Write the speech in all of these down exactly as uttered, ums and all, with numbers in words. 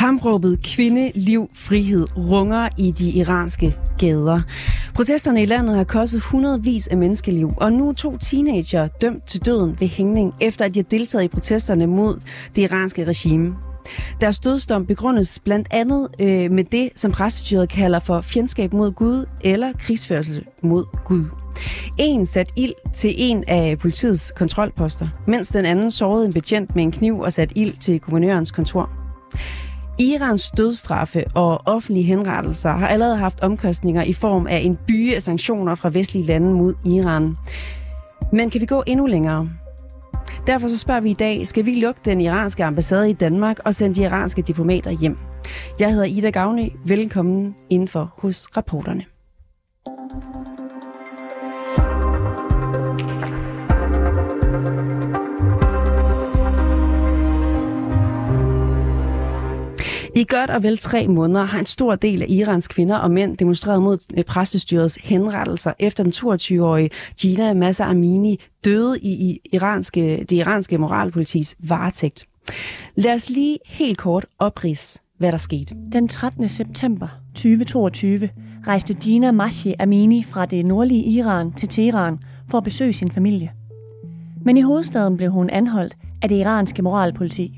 Kampråbet kvinde, liv, frihed runger i de iranske gader. Protesterne i landet har kostet hundredvis af menneskeliv, og nu er to teenager dømt til døden ved hængning, efter at de har deltaget i protesterne mod det iranske regime. Deres dødsdom begrundes blandt andet øh, med det, som præstestyret kalder for fjendskab mod Gud eller krigsførsel mod Gud. En satte ild til en af politiets kontrolposter, mens den anden sårede en betjent med en kniv og satte ild til guvernørens kontor. Irans dødsstraffe og offentlige henrettelser har allerede haft omkostninger i form af en byge af sanktioner fra vestlige lande mod Iran. Men kan vi gå endnu længere? Derfor så spørger vi i dag, skal vi lukke den iranske ambassade i Danmark og sende de iranske diplomater hjem? Jeg hedder Ida Gaunø. Velkommen indenfor hos reporterne. I godt og vel tre måneder har en stor del af Irans kvinder og mænd demonstreret mod præstestyrets henrettelser, efter den toogtyve-årige Dina Massa Amini døde i iranske, det iranske moralpolitis varetægt. Lad os lige helt kort oprids, hvad der skete. Den trettende september tyve toogtyve rejste Dina Massa Amini fra det nordlige Iran til Teheran for at besøge sin familie. Men i hovedstaden blev hun anholdt af det iranske moralpoliti.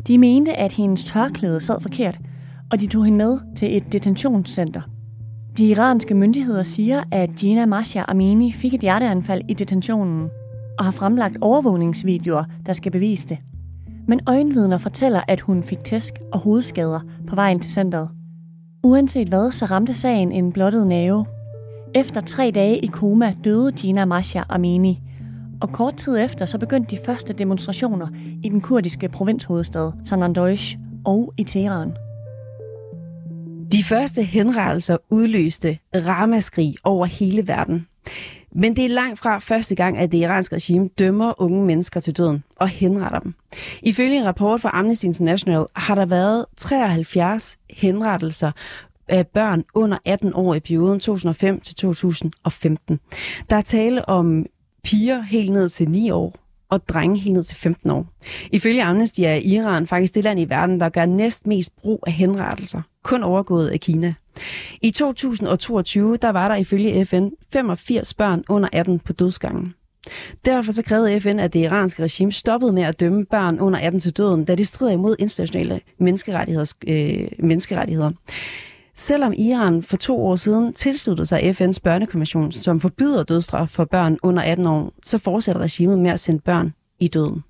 De mente, at hendes tørklæde sad forkert, og de tog hende med til et detentionscenter. De iranske myndigheder siger, at Dina Massa Amini fik et hjerteanfald i detentionen og har fremlagt overvågningsvideoer, der skal bevise det. Men øjenvidner fortæller, at hun fik tæsk og hovedskader på vejen til centret. Uanset hvad, så ramte sagen en blottet nerve. Efter tre dage i koma døde Dina Massa Amini. Og kort tid efter så begyndte de første demonstrationer i den kurdiske provinshovedstad Sanandaj og i Teheran. De første henrettelser udløste ramaskrig over hele verden. Men det er langt fra første gang, at det iranske regime dømmer unge mennesker til døden og henretter dem. Ifølge en rapport fra Amnesty International har der været treoghalvfjerds henrettelser af børn under atten år i perioden to tusind og fem til to tusind og femten. Der er tale om piger helt ned til ni år, og drenge helt ned til femten år. Ifølge Amnesty er Iran faktisk det land i verden, der gør næst mest brug af henrettelser, kun overgået af Kina. I to tusind og toogtyve, der var der ifølge F N femogfirs børn under atten på dødsgangen. Derfor så krævede F N, at det iranske regime stoppede med at dømme børn under atten til døden, da det strider imod internationale menneskerettigheders, øh, menneskerettigheder. Selvom Iran for to år siden tilsluttede sig F N's børnekonvention, som forbyder dødsstraf for børn under atten år, så fortsætter regimet med at sende børn i døden.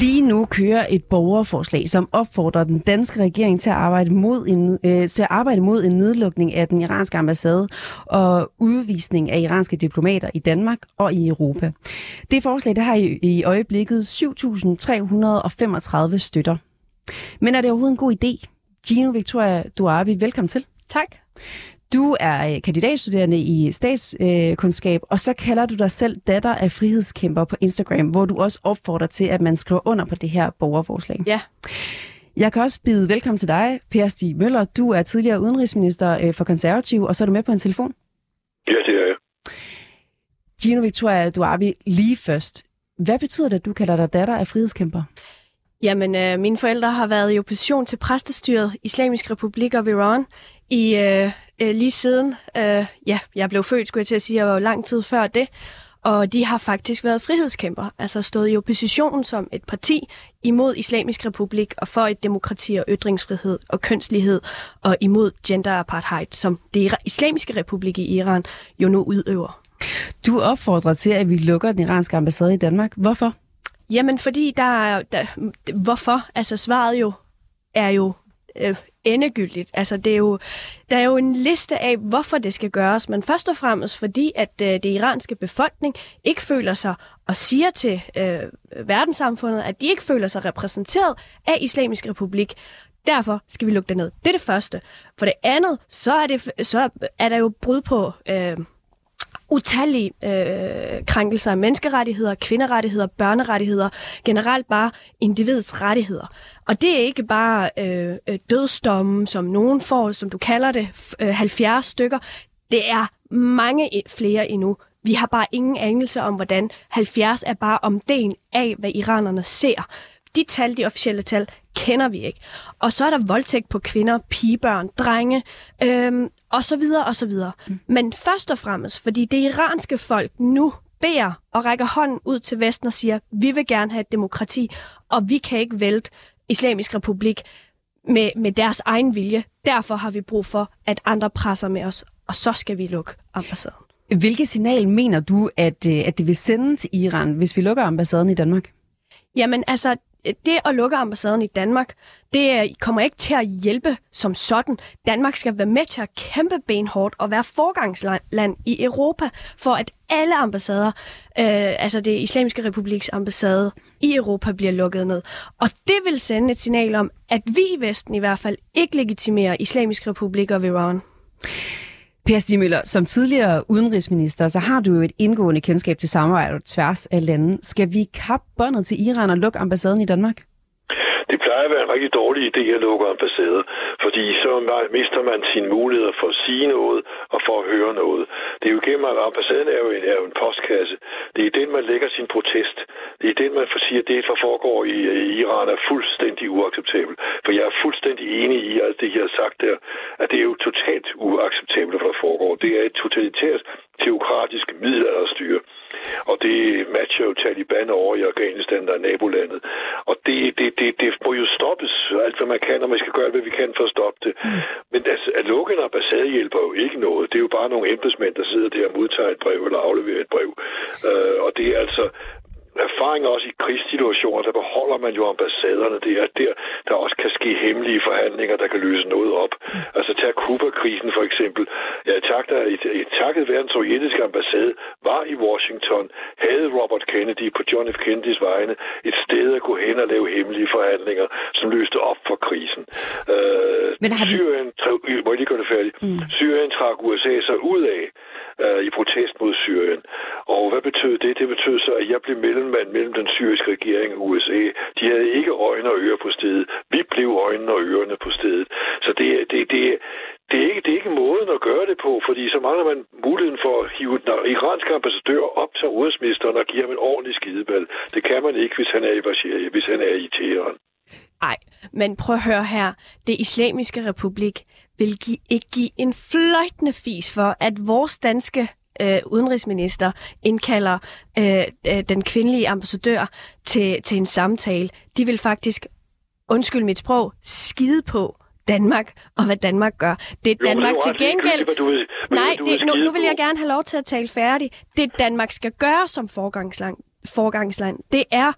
Lige nu kører et borgerforslag, som opfordrer den danske regering til at arbejde mod en, øh, til at arbejde mod en nedlukning af den iranske ambassade og udvisning af iranske diplomater i Danmark og i Europa. Det forslag det har i, i øjeblikket syv tusind tre hundrede og femogtredive støtter. Men er det overhovedet en god idé? Jino Victoria Doabi, velkommen til. Tak. Du er kandidatstuderende i statskundskab, og så kalder du dig selv datter af frihedskæmper på Instagram, hvor du også opfordrer til, at man skriver under på det her borgerforslag. Ja. Jeg kan også byde velkommen til dig, Per Stig Møller. Du er tidligere udenrigsminister for Konservative, og så er du med på en telefon. Ja, det er jeg. Jino Victoria Doabi, lige først. Hvad betyder det, at du kalder dig datter af frihedskæmper? Jamen, øh, mine forældre har været i opposition til præstestyret, Islamisk Republik og Iran i... Øh, Lige siden, øh, ja, jeg blev født, skulle jeg til at sige, jeg var jo lang tid før det, og de har faktisk været frihedskæmper, altså stået i oppositionen som et parti imod Islamisk Republik og for et demokrati og ytringsfrihed og kønslighed og imod gender-apartheid, som det Islamiske Republik i Iran jo nu udøver. Du opfordrer til, at vi lukker den iranske ambassade i Danmark. Hvorfor? Jamen, fordi der er... Der, hvorfor? Altså, svaret jo er jo... Øh, endegyldigt. Altså, det er jo, der er jo en liste af, hvorfor det skal gøres, men først og fremmest fordi, at øh, det iranske befolkning ikke føler sig og siger til øh, verdenssamfundet, at de ikke føler sig repræsenteret af Islamisk Republik. Derfor skal vi lukke det ned. Det er det første. For det andet, så er, det, så er der jo brud på øh, utallige øh, krænkelser af menneskerettigheder, kvinderettigheder, børnerettigheder, generelt bare individets rettigheder. Og det er ikke bare øh, dødsdommen, som nogen får, som du kalder det, øh, halvfjerds stykker. Det er mange flere endnu. Vi har bare ingen anelse om, hvordan halvfjerds er bare omdelen af, hvad iranerne ser. De tal, de officielle tal, kender vi ikke. Og så er der voldtægt på kvinder, pigebørn, drenge, øhm, og så videre, og så videre. Mm. Men først og fremmest, fordi det iranske folk nu beder og rækker hånden ud til Vesten og siger, vi vil gerne have et demokrati, og vi kan ikke vælte Islamisk Republik med, med deres egen vilje. Derfor har vi brug for, at andre presser med os, og så skal vi lukke ambassaden. Hvilket signal mener du, at, at det vil sende til Iran, hvis vi lukker ambassaden i Danmark? Jamen altså, det at lukke ambassaden i Danmark, det kommer ikke til at hjælpe som sådan. Danmark skal være med til at kæmpe benhårdt og være forgangsland i Europa, for at alle ambassader, øh, altså det Islamiske Republiks ambassade i Europa, bliver lukket ned. Og det vil sende et signal om, at vi i Vesten i hvert fald ikke legitimerer Islamisk Republik og Iran. Per Stig Møller, som tidligere udenrigsminister, så har du jo et indgående kendskab til samarbejde tværs af landet. Skal vi kappe båndet til Iran og lukke ambassaden i Danmark? Det plejer at være en rigtig dårlig idé at lukke ambassader, fordi så mister man sine muligheder for at sige noget og for at høre noget. Det er jo gennem, at ambassaden er jo, en, er jo en postkasse. Det er den, man lægger sin protest. Det er den, man siger, at det, der foregår i, i Iran, er fuldstændig uacceptabelt. For jeg er fuldstændig enig i alt det, I har sagt der, at det er jo totalt uacceptabelt, hvad der foregår. Det er et totalitært, teokratisk middelalderstyre. Og det matcher jo Taliban over i Afghanistan, der er nabolandet. Og det, det, det, det må jo stoppes, alt hvad man kan, og man skal gøre, hvad vi kan for at stoppe det. Mm. Men altså, at lukke en ambassade hjælper jo ikke noget. Det er jo bare nogle embedsmænd, der sidder der og modtager et brev eller afleverer et brev. Uh, og det er altså erfaring også i krigssituationer, der beholder man jo ambassaderne. Det er der, der også kan ske hemmelige forhandlinger, der kan løse noget op. Altså tag Cuba-krisen for eksempel. Ja, tak, der et, et takket være den sovjetiske ambassade var i Washington, havde Robert Kennedy på John F. Kennedys vegne et sted at gå hen og lave hemmelige forhandlinger, som løste op for krisen. Øh, Men har vi... Syrien, tra- må jeg lige gøre det færdigt? Mm. Syrien trak U S A sig ud af øh, i protest mod Syrien. Og hvad betød det? Det betød så, at jeg blev mellem mellem den syriske regering og U S A. De havde ikke øjne og ører på stedet. Vi blev øjnene og ørerne på stedet. Så det er... Det, det, Det er, ikke, det er ikke måden at gøre det på, fordi så mangler man muligheden for at hive den iranske ambassadør op til udenrigsministeren og give ham en ordentlig skideball. Det kan man ikke, hvis han er i Basir, hvis han er i Teheran. Nej, men prøv at høre her. Det Islamiske Republik vil give, ikke give en fløjtende fis for, at vores danske Øh, udenrigsminister indkalder øh, øh, den kvindelige ambassadør til, til en samtale. De vil faktisk, undskyld mit sprog, skide på Danmark og hvad Danmark gør. Det er jo, Danmark det til gengæld... Kød, du, nej, du det, nu, nu vil jeg gerne have lov til at tale færdig. Det Danmark skal gøre som forgangsland, forgangsland det er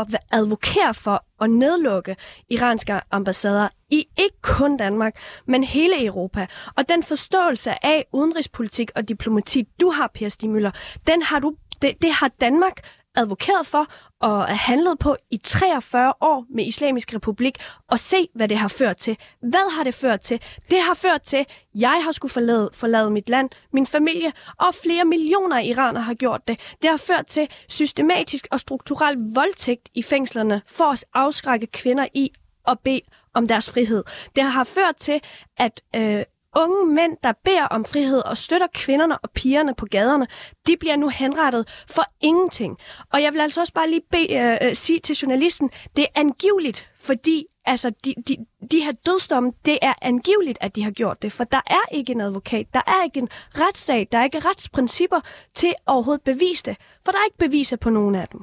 at advokere for at nedlukke iranske ambassader i ikke kun Danmark, men hele Europa. Og den forståelse af udenrigspolitik og diplomati, du har, Per Stig Møller, den har du, det, det har Danmark advokeret for og handlet på i treogfyrre år med Islamisk Republik, og se, hvad det har ført til. Hvad har det ført til? Det har ført til, jeg har skulle forlade, forlade mit land, min familie, og flere millioner iranere har gjort det. Det har ført til systematisk og strukturel voldtægt i fængslerne for at afskrække kvinder i at bede om deres frihed. Det har ført til, at øh, unge mænd, der beder om frihed og støtter kvinderne og pigerne på gaderne, de bliver nu henrettet for ingenting. Og jeg vil altså også bare lige be, øh, sige til journalisten, det er angiveligt, fordi altså, de, de, de her dødsdomme, det er angiveligt, at de har gjort det. For der er ikke en advokat, der er ikke en retsstat, der er ikke retsprincipper til overhovedet bevise det. For der er ikke beviser på nogen af dem.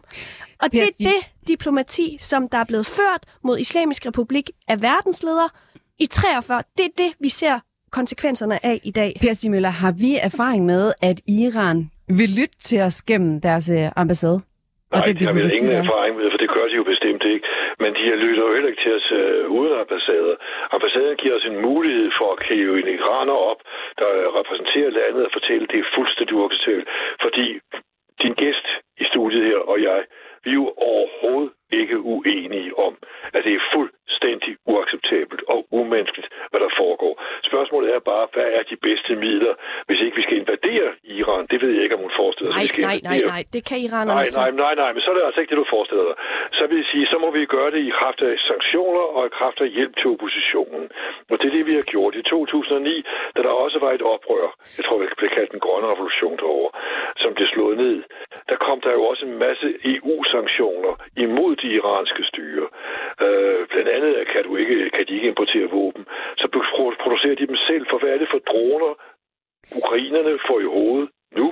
Og det er det diplomati, som der er blevet ført mod Islamisk Republik af verdensledere i treogfyrre. Det er det, vi ser konsekvenserne af i dag. Per Stig Møller, har vi erfaring med, at Iran vil lytte til os gennem deres ambassade? Nej, og det, det har vi ingen erfaring med, for det gør de jo bestemt ikke. men de lytter jo heller ikke til os øh, uden ambassader. Ambassader giver os en mulighed for at kæve en iraner op, der repræsenterer landet og fortælle, at det er fuldstændig uacceptabelt, fordi din gæst i studiet her og jeg, vi er jo overhovedet ikke uenige om, at det er fuldstændig uacceptabelt og umenneskeligt, hvad der foregår. Spørgsmålet er bare, hvad er de bedste midler, hvis ikke vi skal invadere Iran? Det ved jeg ikke, om hun forestiller sig. Nej, nej, nej, nej, det kan iranerne sige. Nej, nej, nej, nej, men så er det altså ikke det, du forestiller dig. Så vil jeg sige, så må vi gøre det i kraft af sanktioner og i kraft af hjælp til oppositionen. Og det er det, vi har gjort i to tusind og ni, da der også var et oprør. Jeg tror, det blev kaldt den grønne revolution derovre, som blev slået ned. Der kom der jo også en masse E U-sanktioner imod de iranske styre. Øh, blandt andet kan, du ikke, kan de ikke importere våben. Så producerer de dem selv, for hvad er det for droner, ukrainerne får i hovedet nu?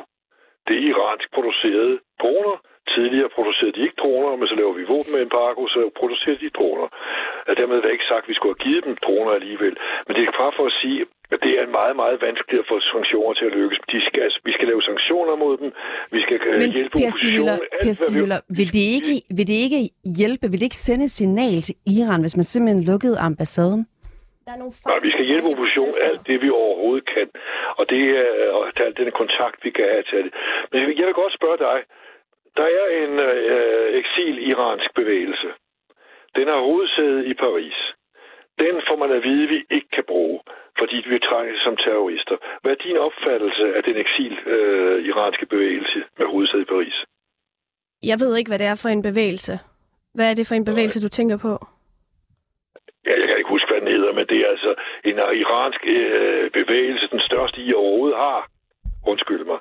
Det er iransk producerede droner. Tidligere producerede de ikke droner, men så laver vi våben med embargo, så producerer de droner. Og dermed var ikke sagt, at vi skulle have givet dem droner alligevel. Men det er bare for at sige, at det er meget, meget vanskeligt at få sanktioner til at lykkes. De skal, vi skal lave sanktioner mod dem. Vi skal men hjælpe Per Stig Møller, Per Stig Møller, vil det ikke, vil det ikke hjælpe, vil det ikke sende et signal til Iran, hvis man simpelthen lukkede ambassaden? Nej, vi skal hjælpe oppositionen alt det, vi overhovedet kan. Og det er uh, den kontakt, vi kan have til det. Men jeg vil godt spørge dig. Der er en uh, eksil-iransk bevægelse. Den har hovedsæde i Paris. Den får man at vide, at vi ikke kan bruge, fordi vi er trængt som terrorister. Hvad er din opfattelse af den eksil-iranske uh, bevægelse med hovedsæde i Paris? Jeg ved ikke, hvad det er for en bevægelse. Hvad er det for en bevægelse, du tænker på? Ja, jeg kan ikke huske, hvad den hedder, men det er altså en iransk øh, bevægelse, den største I overhovedet har, undskyld mig,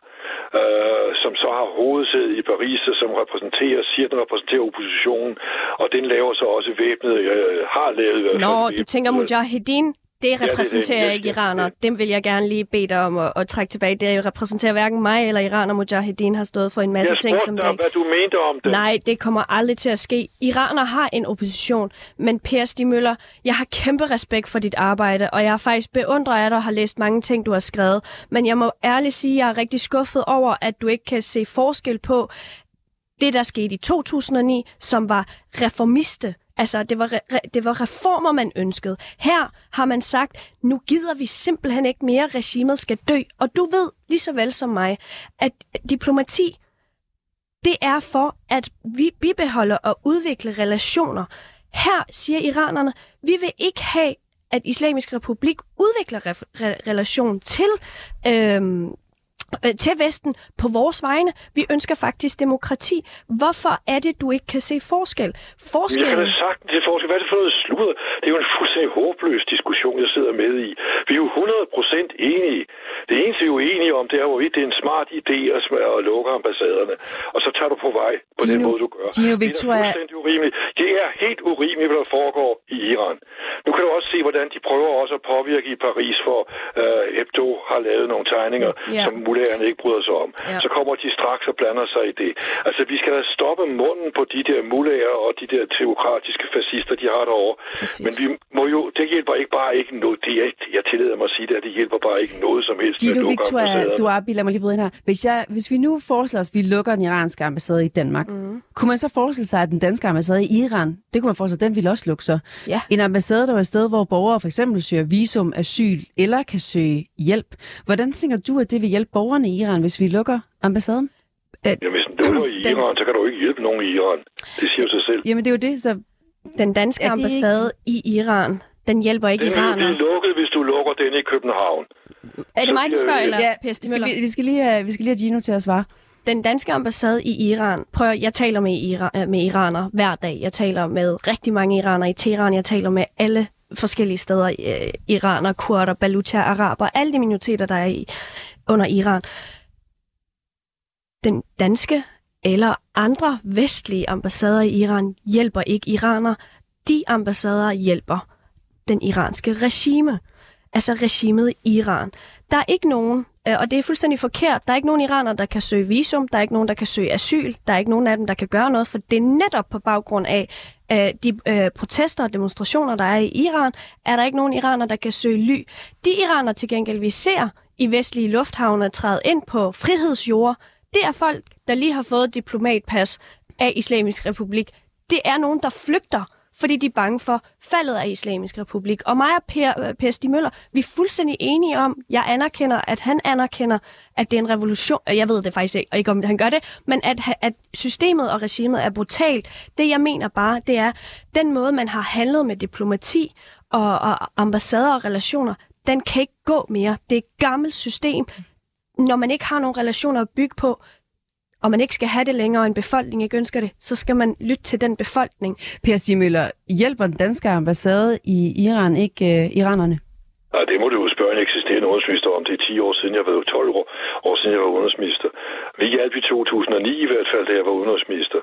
øh, som så har hovedsæde i Paris, som repræsenterer, siger den repræsenterer oppositionen, og den laver så også væbnet, øh, har lavet... Øh, Nå, du tænker Mujahedin, det repræsenterer ja, det, det, ikke iraner. Dem vil jeg gerne lige bede dig om at, at trække tilbage. Det repræsenterer hverken mig eller Iran, og Mujahedin har stået for en masse jeg ting, som dig, det... hvad du mente om det. Nej, det kommer aldrig til at ske. Iraner har en opposition, men Per Stig Møller, jeg har kæmpe respekt for dit arbejde, og jeg er faktisk beundret af dig og har læst mange ting, du har skrevet. Men jeg må ærligt sige, at jeg er rigtig skuffet over, at du ikke kan se forskel på det, der skete i to tusind og ni, som var reformiste. Altså, det var, re- det var reformer, man ønskede. Her har man sagt, nu gider vi simpelthen ikke mere, regimet skal dø. Og du ved lige så vel som mig, at diplomati, det er for, at vi bibeholder og udvikler relationer. Her siger iranerne, vi vil ikke have, at Islamisk Republik udvikler re- re- relation til... Øhm, til Vesten på vores vegne. Vi ønsker faktisk demokrati. Hvorfor er det, du ikke kan se forskel? Forskellen... Jeg kan da sagtens se forskel. Hvad er det for noget sludder? Det er jo en fuldstændig håbløs diskussion, jeg sidder med i. Vi er jo hundrede procent enige. Det eneste, vi er uenige om, det er, hvorvidt det er en smart idé at, at lukke ambassaderne. Og så tager du på vej på Gino, den måde, du gør. Gino Victoria... Det er fuldstændig urimeligt. Det er helt urimeligt, hvad der foregår i Iran. Nu kan du også se, hvordan de prøver også at påvirke i Paris, for uh, Hebdo har lavet nogle tegninger, yeah. som mulighederne ikke bryder sig om, ja. Så kommer de straks og blander sig i det. Altså, vi skal da stoppe munden på de der mullager og de der teokratiske fascister, de har derovre. Præcis. Men vi må jo, det hjælper ikke bare ikke noget. Det er, jeg tillader mig at sige det, at det hjælper bare ikke noget som helst. Jino Victoria Doabi, lad mig lige bryde ind her. Hvis, jeg, hvis vi nu foreslår os, at vi lukker den iranske ambassade i Danmark, mm. kunne man så forestille sig, at den danske ambassade i Iran, det kunne man forestille sig, den ville også lukke så. Ja. En ambassade, der var et sted, hvor borgere for eksempel søger visum, asyl eller kan søge hjælp. Hvordan tænker du, at det vil hjælpe borgerne i Iran, hvis vi lukker ambassaden? At... Ja, hvis den lukker i Iran, den... så kan du ikke hjælpe nogen i Iran. Det siger jo sig selv. Jamen det er jo det, så den danske er ambassade ikke... i Iran, den hjælper ikke iranerne. Den vil blive lukket, hvis du lukker den i København. Er det så, mig, der spørger, eller? Ja, Per Stig Møller. Vi, vi skal lige have, vi skal lige have Gino til at svare. Den danske ambassade i Iran, prøv jeg taler med, Iran, med iraner hver dag. Jeg taler med rigtig mange iranere i Teheran. Jeg taler med alle forskellige steder. Iraner, kurder, balucher, araber, alle de minoriteter, der er i under Iran. Den danske eller andre vestlige ambassader i Iran hjælper ikke iraner. De ambassader hjælper den iranske regime, altså regimet i Iran. Der er ikke nogen, og det er fuldstændig forkert, der er ikke nogen iraner, der kan søge visum, der er ikke nogen, der kan søge asyl, der er ikke nogen af dem, der kan gøre noget, for det er netop på baggrund af de øh, protester og demonstrationer, der er i Iran, er der ikke nogen iraner, der kan søge ly. De iraner til gengæld vi ser i vestlige lufthavne træde ind på frihedsjord. Det er folk, der lige har fået diplomatpas af Islamisk Republik. Det er nogen, der flygter fordi de er bange for faldet af Islamisk Republik. Og mig og Per, Per Stig Møller, vi er fuldstændig enige om, jeg anerkender, at han anerkender, at det er en revolution. Jeg ved det faktisk ikke, og ikke om han gør det, men at, at systemet og regimet er brutalt. Det jeg mener bare, det er, den måde man har handlet med diplomati og, og ambassader og relationer, den kan ikke gå mere. Det er et gammelt system. Når man ikke har nogen relationer at bygge på, og man ikke skal have det længere, og en befolkning ikke ønsker det, så skal man lytte til den befolkning. Per Stig Møller, hjælper den danske ambassade i Iran ikke uh, iranerne? Nej, det må du jo spørge en eksisterende udenrigsminister om. Det er ti år siden, jeg var tolv år, år siden, jeg var udenrigsminister. Vi hjalp i to tusind og ni i hvert fald, da jeg var udenrigsminister.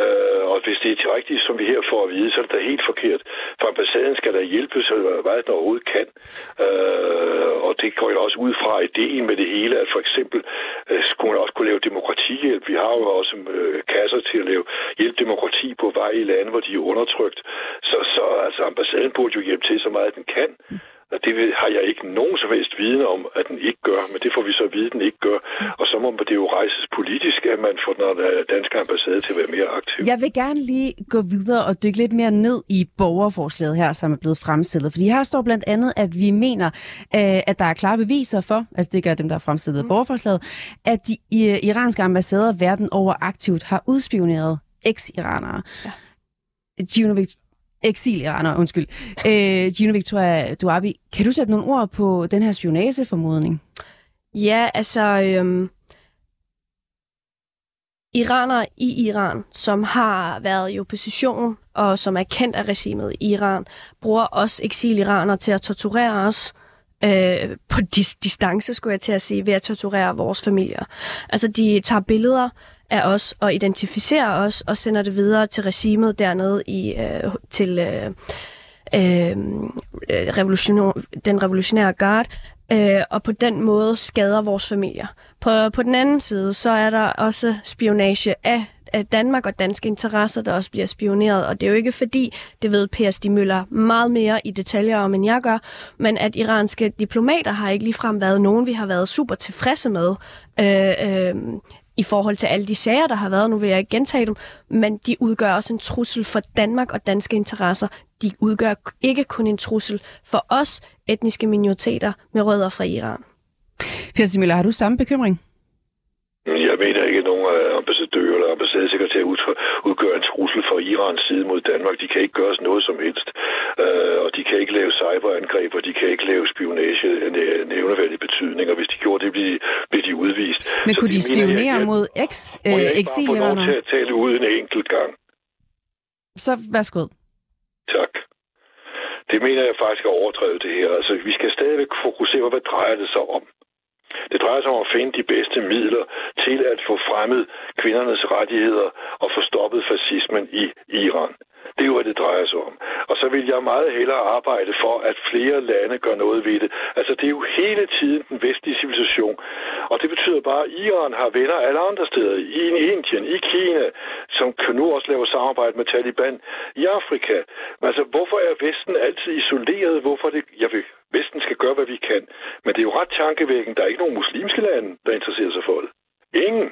Øh, og hvis det er rigtigt, som vi her får at vide, så er det da helt forkert. For ambassaden skal da hjælpe, så hvad den overhovedet kan. Øh, og det går jo også ud fra ideen med det hele, at for eksempel øh, skulle man også kunne lave demokratihjælp. Vi har jo også øh, kasser til at lave hjælp demokrati på vej i lande, hvor de er undertrykt. Så, så altså, ambassaden burde jo hjælpe til så meget, den kan. Det har jeg ikke nogen som helst viden om, at den ikke gør, men det får vi så at vide, at den ikke gør. Og så må det jo rejses politisk, at man får den danske ambassade til at være mere aktiv. Jeg vil gerne lige gå videre og dykke lidt mere ned i borgerforslaget her, som er blevet fremstillet. Fordi her står blandt andet, at vi mener, at der er klare beviser for, altså det gør dem, der har fremstillet mm. borgerforslaget, at de iranske ambassader verden over aktivt har udspioneret eks-iranere. Ja. Jinovic Exil-iraner, undskyld. Øh, Jino Victoria Doabi, kan du sætte nogle ord på den her spionageformodning? Ja, altså... Øhm, iranere i Iran, som har været i opposition og som er kendt af regimet i Iran, bruger også eksil-iranere til at torturere os øh, på dis- distance, skulle jeg til at sige, ved at torturere vores familier. Altså, de tager billeder af os og identificerer os og sender det videre til regimet dernede i øh, til øh, øh, revolution- den revolutionære garde øh, og på den måde skader vores familier. På, på den anden side så er der også spionage af, af Danmark og danske interesser, der også bliver spioneret, og det er jo ikke fordi, det ved Per Stig Møller meget mere i detaljer om, end jeg gør, men at iranske diplomater har ikke ligefrem været nogen, vi har været super tilfredse med, øh, øh, i forhold til alle de sager, der har været. Nu vil jeg ikke gentage dem, men de udgør også en trussel for Danmark og danske interesser. De udgør ikke kun en trussel for os etniske minoriteter med rødder fra Iran. Per Stig Møller, har du samme bekymring? Jeg mener ikke, at nogen ambassadører eller ambassadesekretærer udgør en trussel fra Irans side mod Danmark. De kan ikke gøre os noget som helst, og de kan ikke lave cyberangreb, og de kan ikke lave spionage af nævneværdig betydning, og hvis de gjorde det, bliver de udvist. Men så kunne de spionere jeg, mod eks-eksilierne? Må jeg ikke bare få lov til at tale ud en enkelt gang? Så værsgo. Tak. Det mener jeg faktisk er overdrevet det her. Altså, vi skal stadigvæk fokusere på, hvad drejer det sig om? Det drejer sig om at finde de bedste midler til at få fremmet kvindernes rettigheder og få stoppet fascismen i Iran. Det er jo, hvad det drejer sig om. Og så vil jeg meget hellere arbejde for, at flere lande gør noget ved det. Altså, det er jo hele tiden den vestlige civilisation. Og det betyder bare, at Iran har venner alle andre steder. I Indien, i Kina, som kan nu også lave samarbejde med Taliban. I Afrika. Altså, hvorfor er Vesten altid isoleret? Hvorfor det... Jeg vil... Vesten skal gøre, hvad vi kan. Men det er jo ret tankevækkende. Der er ikke nogen muslimske lande, der interesserer sig for det. Ingen.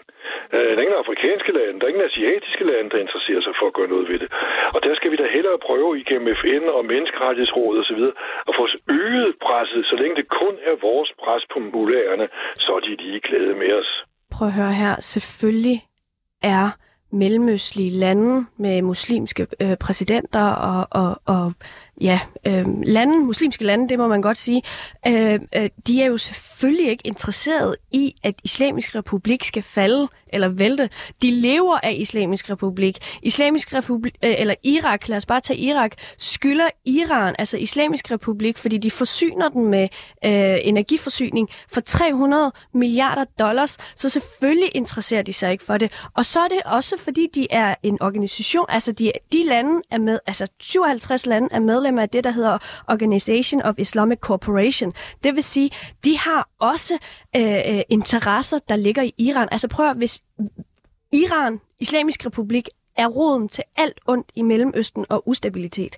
Der er ingen afrikanske lande, der er ingen asiatiske lande, der interesserer sig for at gøre noget ved det. Og der skal vi da hellere prøve igennem F N og Menneskerettighedsrådet osv. at få øget presset. Så længe det kun er vores pres på mullaherne, så er de ligeglade med os. Prøv at høre her. Selvfølgelig er mellemøstlige lande med muslimske øh, præsidenter og, og, og ja, øh, lande, muslimske lande, det må man godt sige, øh, øh, de er jo selvfølgelig ikke interesseret i, at Islamisk Republik skal falde eller vælte. De lever af Islamisk Republik. Islamisk Republik, øh, eller Irak, lad os bare tage Irak, skylder Iran, altså Islamisk Republik, fordi de forsyner den med øh, energiforsyning for tre hundrede milliarder dollars, så selvfølgelig interesserer de sig ikke for det. Og så er det også, fordi de er en organisation, altså de, de lande er med, altså syvoghalvtreds lande er medlemmer af det, der hedder Organisation of Islamic Cooperation. Det vil sige, de har også øh, interesser, der ligger i Iran. Altså prøv at, hvis Iran, Islamisk Republik, er roden til alt ondt i Mellemøsten og ustabilitet.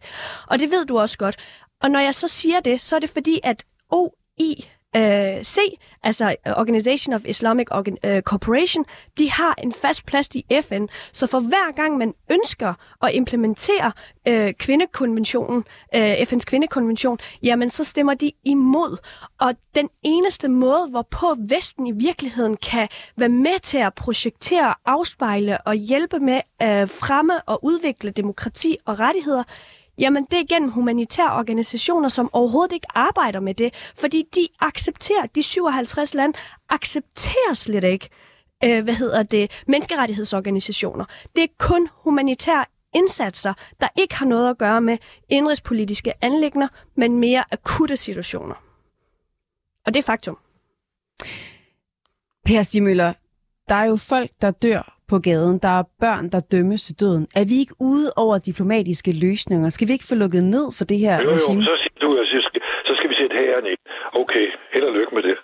Og det ved du også godt. Og når jeg så siger det, så er det fordi, at O I, øh, se, altså Organisation of Islamic Cooperation, de har en fast plads i F N. Så for hver gang man ønsker at implementere øh, kvindekonventionen, øh, F N's kvindekonvention, jamen så stemmer de imod. Og den eneste måde, hvorpå Vesten i virkeligheden kan være med til at projektere, afspejle og hjælpe med øh, fremme og udvikle demokrati og rettigheder, jamen det er gennem humanitære organisationer, som overhovedet ikke arbejder med det, fordi de accepterer, de syvoghalvtreds lande accepterer slet ikke, øh, hvad hedder det, menneskerettighedsorganisationer. Det er kun humanitære indsatser, der ikke har noget at gøre med indenrigspolitiske anliggender, men mere akutte situationer. Og det er faktum. Per Stig Møller, der er jo folk, der dør på gaden. Der er børn, der dømmes til døden. Er vi ikke ude over diplomatiske løsninger? Skal vi ikke få lukket ned for det her? Jo, jo, regime? Så siger du, at så skal, så skal vi sætte hæren i. Okay, held og lykke med det.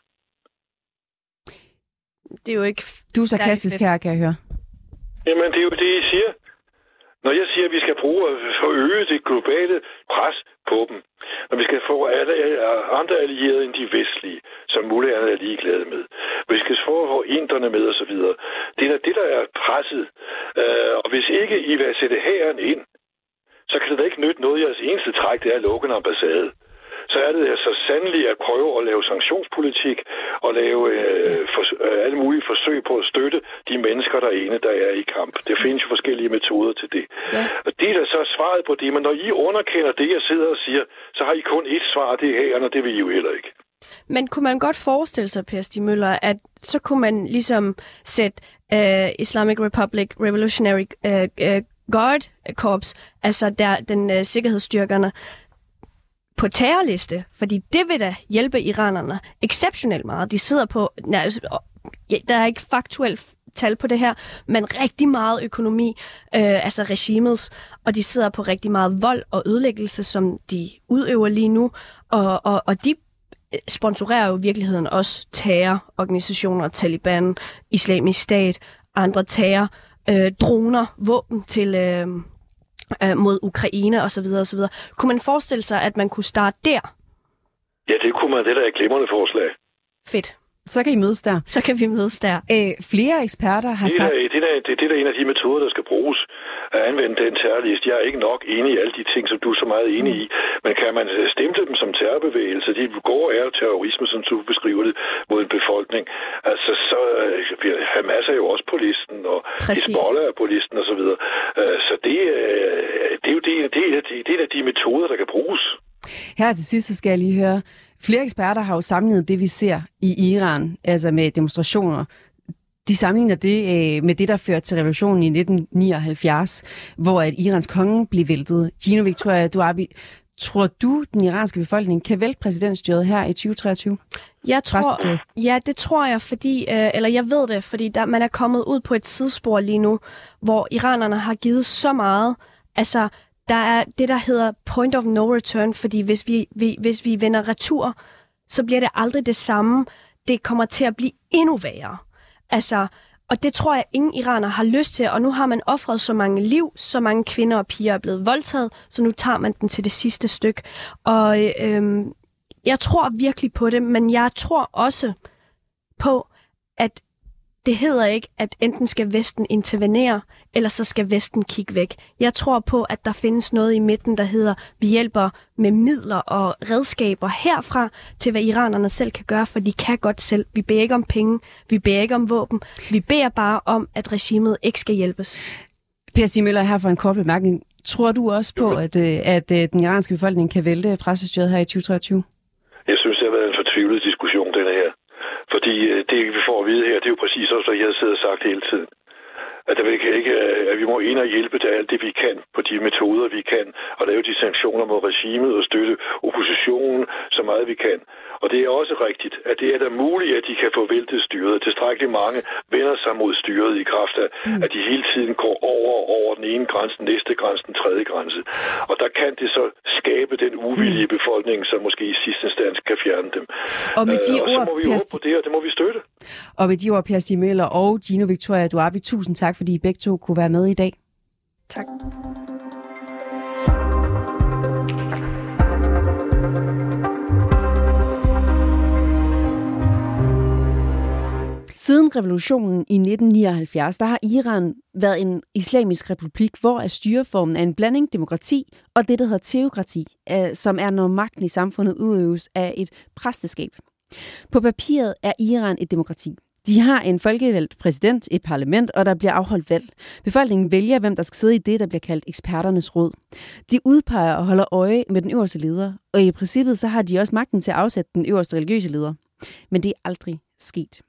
Det er jo ikke... Du er sarkastisk her, kan jeg høre. Jamen, det er jo det, I siger. Når jeg siger, at vi skal bruge at øge det globale pres på dem, når vi skal få alle andre allierede end de vestlige, som mulighederne er ligeglade med, vi skal få inderne med osv., det er det, der er presset. Og hvis ikke I vil sætte hæren ind, så kan det da ikke nytte noget. Jeres eneste træk, det er at lukke en ambassade. Så er det så sandelig at prøve at lave sanktionspolitik og lave øh, for, øh, alle mulige forsøg på at støtte de mennesker, der ene, der er i kamp. Det findes jo forskellige metoder til det. Ja. Og det er da så svaret på det, men når I underkender det, jeg sidder og siger, så har I kun ét svar, det er her, og det vil I jo heller ikke. Men kunne man godt forestille sig, Per Stig Møller, at så kunne man ligesom sætte øh, Islamic Republic Revolutionary øh, øh, Guard Corps, altså der, den øh, sikkerhedsstyrkerne, på terrorliste, fordi det vil da hjælpe iranerne exceptionelt meget. De sidder på, nej, der er ikke faktuelt tal på det her, men rigtig meget økonomi, øh, altså regimets, og de sidder på rigtig meget vold og ødelæggelse, som de udøver lige nu, og, og, og de sponsorerer jo i virkeligheden også terrororganisationer, Taliban, Islamisk Stat, andre terror, øh, droner, våben til... Øh, mod Ukraine og så videre og så videre. Kunne man forestille sig, at man kunne starte der? Ja, det kunne man. Det der er et glimrende forslag. Fedt. Så kan I mødes der. Så kan vi mødes der. Øh, flere eksperter har det der, sagt... Det der, det, det der er en af de metoder, der skal bruges at anvende den terrorliste. Jeg er ikke nok enig i alle de ting, som du er så meget enig i. Men kan man stemple dem som terrorbevægelser? De går af terrorisme, som du beskriver det, mod en befolkning. Altså, så bliver øh, Hamas er jo også på listen, og Hizbollah er på listen, osv. Så, øh, så det, øh, det er jo det, det, er, det er de metoder, der kan bruges. Her til sidst, så skal jeg lige høre... Flere eksperter har jo sammenlignet det, vi ser i Iran, altså med demonstrationer. De sammenligner det øh, med det, der førte til revolutionen i nitten nioghalvfjerds, hvor at Irans konge blev væltet. Jino Victoria Doabi, tror du, den iranske befolkning kan vælte præsidentstyret her i tyve treogtyve? Jeg tror, ja, det tror jeg, fordi øh, eller jeg ved det, fordi der, man er kommet ud på et sidespor lige nu, hvor iranerne har givet så meget, altså... Der er det, der hedder point of no return, fordi hvis vi, vi, hvis vi vender retur, så bliver det aldrig det samme. Det kommer til at blive endnu værre. Altså, og det tror jeg, ingen iraner har lyst til, og nu har man offret så mange liv, så mange kvinder og piger er blevet voldtaget, så nu tager man den til det sidste stykke. Og øhm, jeg tror virkelig på det, men jeg tror også på, at det hedder ikke, at enten skal Vesten intervenere, eller så skal Vesten kigge væk. Jeg tror på, at der findes noget i midten, der hedder, vi hjælper med midler og redskaber herfra til, hvad iranerne selv kan gøre, for de kan godt selv. Vi beder ikke om penge, vi beder ikke om våben, vi beder bare om, at regimet ikke skal hjælpes. Per Stig Møller her for en kort bemærkning. Tror du også på, at, at den iranske befolkning kan vælte præstestyret her i tyve treogtyve? Jeg synes, det har været en fortvivlet diskussion, den her. Fordi det, vi får at vide her, det er jo præcis også, hvad jeg har siddet og sagt hele tiden. At, der ikke, at vi må ind og hjælpe til alt det, vi kan, på de metoder, vi kan, og lave de sanktioner mod regimet og støtte oppositionen så meget, vi kan. Og det er også rigtigt, at det er da muligt, at de kan få væltet styret. Tilstrækkeligt mange vender sig mod styret i kraft af, mm. at de hele tiden går over og over den ene grænse, næste grænse, den tredje grænse. Og der kan det så skabe den uvillige mm. befolkning, som måske i sidste instans kan fjerne dem. Og med de ord, og så må vi jo håbe på det, og det må vi støtte. Og med de ord, Per Stig Møller og Jino Victoria Doabi, tusind tak, fordi I begge to kunne være med i dag. Tak. Siden revolutionen i nitten nioghalvfjerds, der har Iran været en islamisk republik, hvor er styreformen af en blanding demokrati og det, der hedder teokrati, som er, når magten i samfundet udøves af et præsteskab. På papiret er Iran et demokrati. De har en folkevalgt præsident, et parlament, og der bliver afholdt valg. Befolkningen vælger, hvem der skal sidde i det, der bliver kaldt eksperternes råd. De udpeger og holder øje med den øverste leder, og i princippet så har de også magten til at afsætte den øverste religiøse leder. Men det er aldrig sket.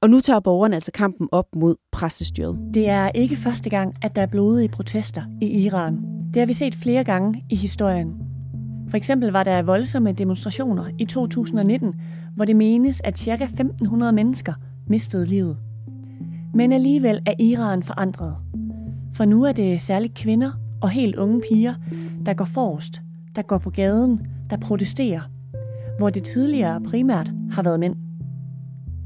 Og nu tager borgerne altså kampen op mod præstestyret. Det er ikke første gang, at der er blodige protester i Iran. Det har vi set flere gange i historien. For eksempel var der voldsomme demonstrationer i to tusind nitten, hvor det menes, at ca. femten hundrede mennesker mistede livet. Men alligevel er Iran forandret. For nu er det særligt kvinder og helt unge piger, der går forrest, der går på gaden, der protesterer, hvor det tidligere primært har været mænd.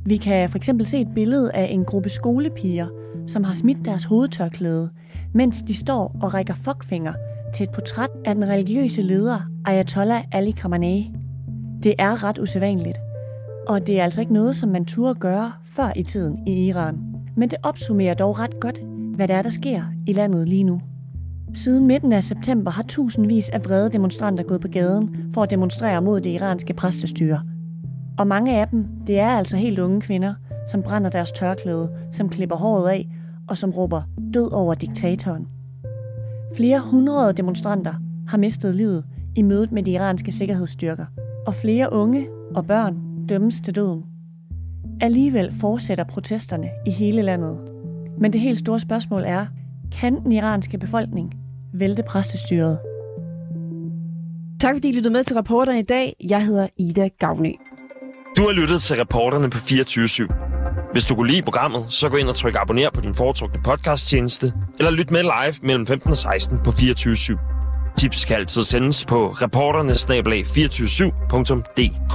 Vi kan for eksempel se et billede af en gruppe skolepiger, som har smidt deres hovedtørklæde, mens de står og rækker fuckfinger til et portræt af den religiøse leder Ayatollah Ali Khamenei. Det er ret usædvanligt, og det er altså ikke noget, som man turde gøre før i tiden i Iran. Men det opsummerer dog ret godt, hvad der er, der sker i landet lige nu. Siden midten af september har tusindvis af vrede demonstranter gået på gaden for at demonstrere mod det iranske præstestyre. Og mange af dem, det er altså helt unge kvinder, som brænder deres tørklæde, som klipper håret af og som råber død over diktatoren. Flere hundrede demonstranter har mistet livet i mødet med de iranske sikkerhedsstyrker, og flere unge og børn dømmes til døden. Alligevel fortsætter protesterne i hele landet. Men det helt store spørgsmål er, kan den iranske befolkning vælte præstestyret? Tak fordi I lyttede med til Reporterne i dag. Jeg hedder Ida Gaunø. Du har lyttet til Reporterne på fireogtyve syv. Hvis du kunne lide programmet, så gå ind og tryk abonner på din foretrukne podcasttjeneste, eller lyt med live mellem femten og seksten på fireogtyve syv. Tips kan altid sendes på reporterne bindestreg fireogtyve syv punktum d k.